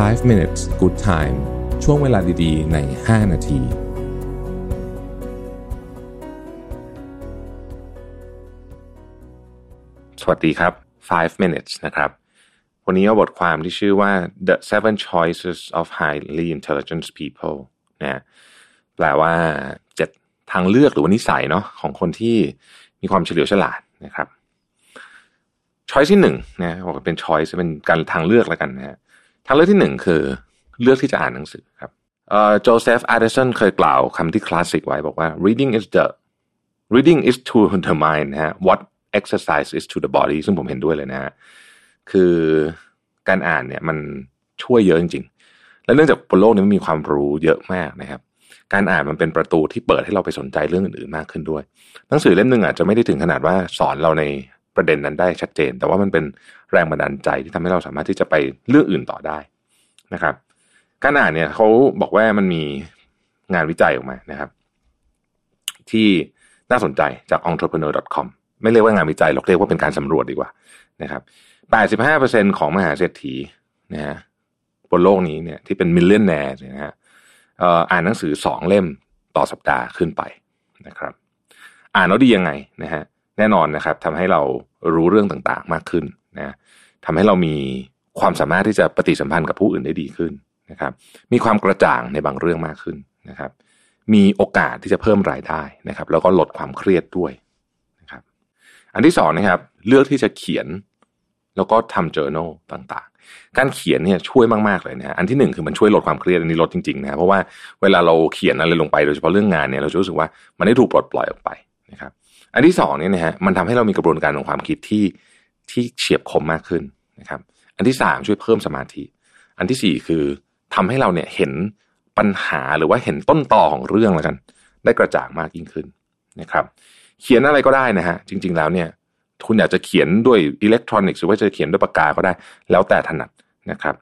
5 minutes good time ช่วงเวลาดีๆใน5นาทีสวัสดีครับ 5 minutes นะครับวันนี้เอาบทความที่ชื่อว่า The 7 Choices of Highly Intelligent People นะแปลว่า7ทางเลือกหรือว่านิสัยเนาะของคนที่มีความเฉลียวฉลาดนะครับ Choice ที่1นะบอกเป็น Choice เป็นการทางเลือกแล้วกันนะทางเลือกที่1คือเลือกที่จะอ่านหนังสือครับโจเซฟอาร์เดสันเคยกล่าวคำที่คลาสสิกไว้บอกว่า reading is to the mind นะฮะ what exercise is to the body ซึ่งผมเห็นด้วยเลยนะฮะคือการอ่านเนี่ยมันช่วยเยอะจริงๆและเนื่องจากบนโลกนี้มันมีความรู้เยอะมากนะครับการอ่านมันเป็นประตูที่เปิดให้เราไปสนใจเรื่องอื่นๆมากขึ้นด้วยหนังสือเล่มนึงอาจจะไม่ได้ถึงขนาดว่าสอนเราในประเด็นนั้นได้ชัดเจนแต่ว่ามันเป็นแรงบันดาลใจที่ทำให้เราสามารถที่จะไปเรื่องอื่นต่อได้นะครับการอ่านเนี่ยเขาบอกว่ามันมีงานวิจัยออกมานะครับที่น่าสนใจจาก entrepreneur.com ไม่เรียกว่างานวิจัยหรอกเรียกว่าเป็นการสำรวจดีกว่านะครับ 85% ของมหาเศรษฐีนะฮะบนโลกนี้เนี่ยที่เป็น millionaire นะฮะอ่านหนังสือ2เล่มต่อสัปดาห์ขึ้นไปนะครับอ่านแล้วดียังไงนะฮะแน่นอนนะครับทำให้เรารู้เรื่องต่างๆมากขึ้นนะทำให้เรามีความสามารถที่จะปฏิสัมพันธ์กับผู้อื่นได้ดีขึ้นนะครับมีความกระจ่างในบางเรื่องมากขึ้นนะครับมีโอกาสที่จะเพิ่มรายได้นะครับแล้วก็ลดความเครียดด้วยนะครับอันที่2นะครับเลือกที่จะเขียนแล้วก็ทำ journal ต่างๆการเขียนเนี่ยช่วยมากๆเลยนะอันที่1คือมันช่วยลดความเครียดอันนี้ลดจริงๆนะเพราะว่าเวลาเราเขียนอะไรลงไปโดยเฉพาะเรื่องงานเนี่ยเราจะรู้สึกว่ามันได้ถูกปลดปล่อยออกไปนะครับอันที่2เนี่ยนะฮะมันทำให้เรามีกระบวนการของความคิดที่เฉียบคมมากขึ้นนะครับอันที่3ช่วยเพิ่มสมาธิอันที่4คือทำให้เราเนี่ยเห็นปัญหาหรือว่าเห็นต้นตอของเรื่องแล้วกันได้กระจ่างมากยิ่งขึ้นนะครับเขียนอะไรก็ได้นะฮะจริงๆแล้วเนี่ยคุณอยากจะเขียนด้วยอิเล็กทรอนิกส์หรือว่าจะเขียนด้วยปากกาก็ได้แล้วแต่ถนัดนะครับ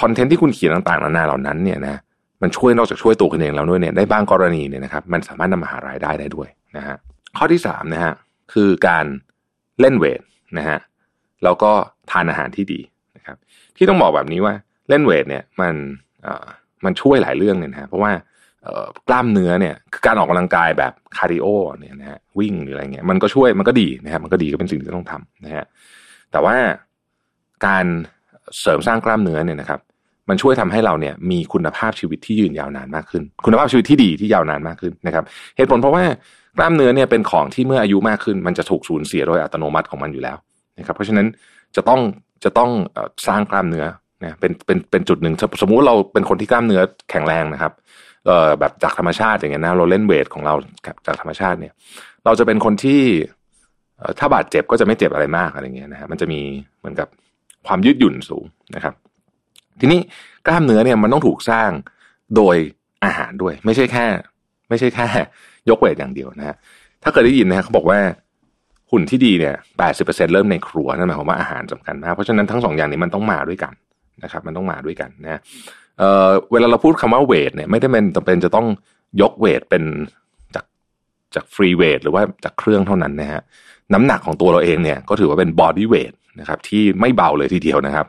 คอนเทนต์ที่คุณเขียนต่างๆนานาเหล่านั้นเนี่ยนะมันช่วยนอกจากช่วยตัวคุณเองแล้วด้วยเนี่ยได้บางกรณีเนี่ยนะครับมันสามารถนำมาหารายได้ได้ด้วยนะฮะข้อที่3นะฮะคือการเล่นเวทนะฮะแล้วก็ทานอาหารที่ดีนะครับที่ต้องบอกแบบนี้ว่าเล่นเวทเนี่ยมันช่วยหลายเรื่องเนี่ยนะเพราะว่ากล้ามเนื้อเนี่ยคือการออกกำลังกายแบบคาร์ดิโอเนี่ยนะฮะวิ่งหรืออะไรเงี้ยมันก็ช่วยมันก็ดีนะครับมันก็ดีก็เป็นสิ่งที่ต้องทำนะฮะแต่ว่าการเสริมสร้างกล้ามเนื้อเนี่ยนะครับมันช่วยทำให้เราเนี่ยมีคุณภาพชีวิตที่ยืนยาวนานมากขึ้นคุณภาพชีวิตที่ดีที่ยาวนานมากขึ้นนะครับเหตุผลเพราะว่ากล้ามเนื้อเนี่ยเป็นของที่เมื่ออายุมากขึ้นมันจะถูกสูญเสียโดยอัตโนมัติของมันอยู่แล้วนะครับเพราะฉะนั้นจะต้องสร้างกล้ามเนื้อนะเป็นจุดหนึ่งสมมุติเราเป็นคนที่กล้ามเนื้อแข็งแรงนะครับแบบจากธรรมชาติอย่างเงี้ยนะเราเล่นเวทของเราจากธรรมชาติเนี่ยเราจะเป็นคนที่ถ้าบาดเจ็บก็จะไม่เจ็บอะไรมากอะไรเงี้ยนะฮะมันจะมีเหมือนกับความยืดหยุ่นสูงนะครับทีนี้กล้ามเนื้อเนี่ยมันต้องถูกสร้างโดยอาหารด้วยไม่ใช่แค่ยกเวทอย่างเดียวนะฮะถ้าเคยได้ยินนะฮะเขาบอกว่าหุ่นที่ดีเนี่ย 80% เริ่มในครัวนั่นหมายความว่าอาหารสำคัญมากเพราะฉะนั้นทั้ง2อย่างนี้มันต้องมาด้วยกันนะครับมันต้องมาด้วยกันนะเวลาเราพูดคำว่าเวทเนี่ยไม่ได้เป็นจำเป็นจะต้องยกเวทเป็นจากฟรีเวทหรือว่าจากเครื่องเท่านั้นนะฮะน้ำหนักของตัวเราเองเนี่ยก็ถือว่าเป็นบอดี้เวทนะครับที่ไม่เบาเลยทีเดียวนะครับ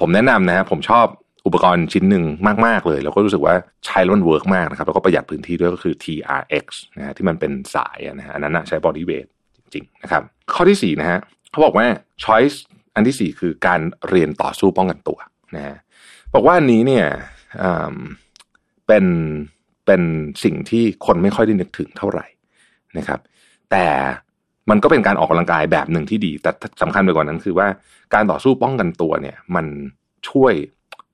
ผมแนะนำนะฮะผมชอบอุปกรณ์ชิ้นหนึ่งมากๆเลยแล้วก็รู้สึกว่าใช้แล้วมันเวิร์กมากนะครับแล้วก็ประหยัดพื้นที่ด้วยก็คือ TRX นะฮะที่มันเป็นสายนะฮะอันนั้นใช้บอดี้เวทจริงๆนะครับข้อที่4นะฮะเขาบอกว่า choice อันที่4คือการเรียนต่อสู้ป้องกันตัวนะฮะบอกว่าอันนี้เนี่ยเป็นสิ่งที่คนไม่ค่อยได้นึกถึงเท่าไหร่นะครับแต่มันก็เป็นการออกกำลังกายแบบหนึ่งที่ดีแต่สำคัญไปกว่านั้นคือว่าการต่อสู้ป้องกันตัวเนี่ยมันช่วย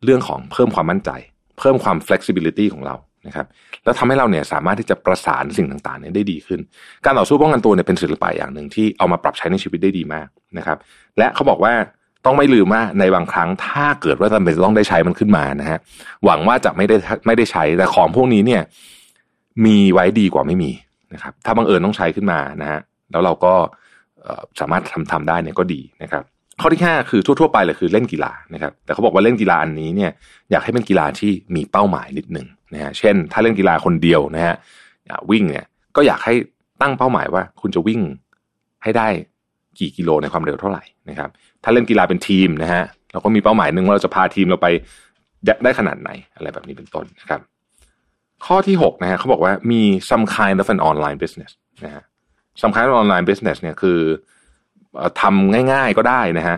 เรื่องของเพิ่มความมั่นใจเพิ่มความ flexibility ของเรานะครับแล้วทำให้เราเนี่ยสามารถที่จะประสานสิ่งต่างๆเนี่ยได้ดีขึ้นการต่อสู้ป้องกันตัวเนี่ยเป็นศิลปะอย่างหนึ่งที่เอามาปรับใช้ในชีวิตได้ดีมากนะครับและเขาบอกว่าต้องไม่ลืมว่าในบางครั้งถ้าเกิดว่าจำเป็นต้องได้ใช้มันขึ้นมานะฮะหวังว่าจะไม่ได้ใช้แต่ของพวกนี้เนี่ยมีไว้ดีกว่าไม่มีนะครับถ้าบังเอิญต้องใช้ขึ้นมานะฮะแล้วเราก็สามารถทำได้เนี่ยก็ดีนะครับข้อที่5คือทั่วๆไปเลยคือเล่นกีฬานะครับแต่เขาบอกว่าเล่นกีฬาอันนี้เนี่ยอยากให้เป็นกีฬาที่มีเป้าหมายนิดนึงนะฮะเช่นถ้าเล่นกีฬาคนเดียวนะฮะวิ่งเนี่ยก็อยากให้ตั้งเป้าหมายว่าคุณจะวิ่งให้ได้กี่กิโลในความเร็วเท่าไหร่นะครับถ้าเล่นกีฬาเป็นทีมนะฮะ เราก็มีเป้าหมายหนึ่งว่าเราจะพาทีมเราไปได้ขนาดไหนอะไรแบบนี้เป็นต้นนะครับข้อที่6นะฮะเขาบอกว่ามี some kind of an online business นะฮะ some kind of online business เนี่ยคือทำง่ายๆก็ได้นะฮะ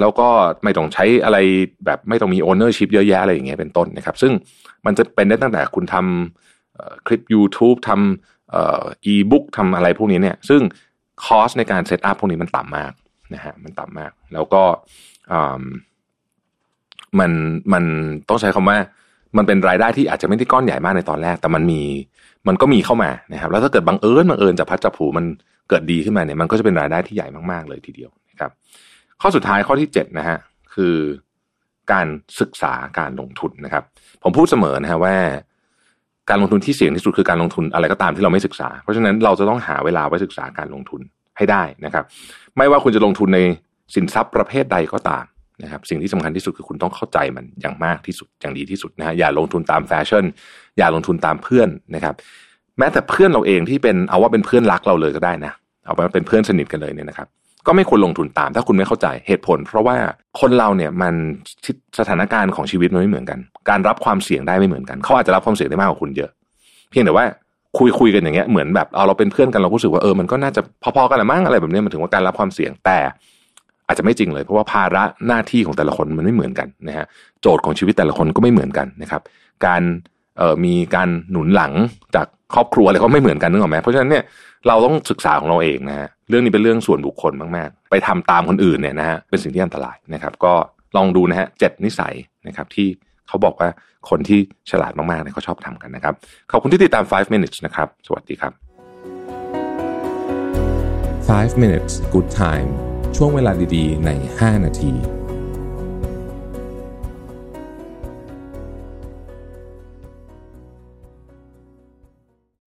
แล้วก็ไม่ต้องใช้อะไรแบบไม่ต้องมี ownership เยอะแยะอะไรอย่างเงี้ยเป็นต้นนะครับซึ่งมันจะเป็นได้ตั้งแต่คุณทำคลิป YouTube ทำe-book ทำอะไรพวกนี้เนี่ยซึ่งคอสในการเซตอัพพวกนี้มันต่ำมากนะฮะมันต่ำมากแล้วก็มันต้องใช้คำว่ามันเป็นรายได้ที่อาจจะไม่ได้ก้อนใหญ่มากในตอนแรกแต่มันก็มีเข้ามานะครับแล้วถ้าเกิดบังเอิญจะพัดจะผูมันเกิดดีขึ้นมาเนี่ยมันก็จะเป็นรายได้ที่ใหญ่มากๆเลยทีเดียวนะครับข้อสุดท้ายข้อที่7นะฮะคือการศึกษาการลงทุนนะครับผมพูดเสมอนะฮะว่าการลงทุนที่เสี่ยงที่สุดคือการลงทุนอะไรก็ตามที่เราไม่ศึกษาเพราะฉะนั้นเราจะต้องหาเวลาไว้ศึกษาการลงทุนให้ได้นะครับไม่ว่าคุณจะลงทุนในสินทรัพย์ประเภทใดก็ตามนะครับสิ่งที่สำคัญที่สุดคือคุณต้องเข้าใจมันอย่างมากที่สุดอย่างดีที่สุดนะฮะอย่าลงทุนตามแฟชั่นอย่าลงทุนตามเพื่อนนะครับแม้แต่เพื่อนเราเองที่เป็นเพื่อนรักเราเลยก็ได้นะเอาว่าเป็นเพื่อนสนิทกันเลยเนี่ยนะครับก็ไม่ควรลงทุนตามถ้าคุณไม่เข้าใจเหตุผลเพราะว่าคนเราเนี่ยมันสถานการณ์ของชีวิตมันไม่เหมือนกันการรับความเสี่ยงได้ไม่เหมือนกันเขาอาจจะรับความเสี่ยงได้มากกว่าคุณเยอะเพียงแต่ว่าคุยกันอย่างเงี้ยเหมือนแบบเราเป็นเพื่อนกันเราก็รู้สึกว่ามันก็น่าจะพอๆกันแหละมั้งอะไรแบบนี้มันถึงว่าการรับความเสี่ยงแต่อาจจะไม่จริงเลยเพราะว่าภาระหน้าที่ของแต่ละคนมันไม่เหมือนกันนะฮะโจทย์ของชีวิตแต่ละคนก็ไม่เหมือนกันนะครับการมีการหนุนหลังจากครอบครัวอะไรก็ไม่เหมือนกันนึกออกไหมเพราะฉะนั้นเนี่ยเราต้องศึกษาของเราเองนะฮะเรื่องนี้เป็นเรื่องส่วนบุคคลมากๆไปทำตามคนอื่นเนี่ยนะฮะเป็นสิ่งที่อันตรายนะครับก็ลองดูนะฮะ7นิสัยนะครับที่เขาบอกว่าคนที่ฉลาดมากๆเนี่ยเขาชอบทำกันนะครับขอบคุณที่ติดตาม5 minutes นะครับสวัสดีครับ5 minutes good timeช่วงเวลาดีๆใน5 นาที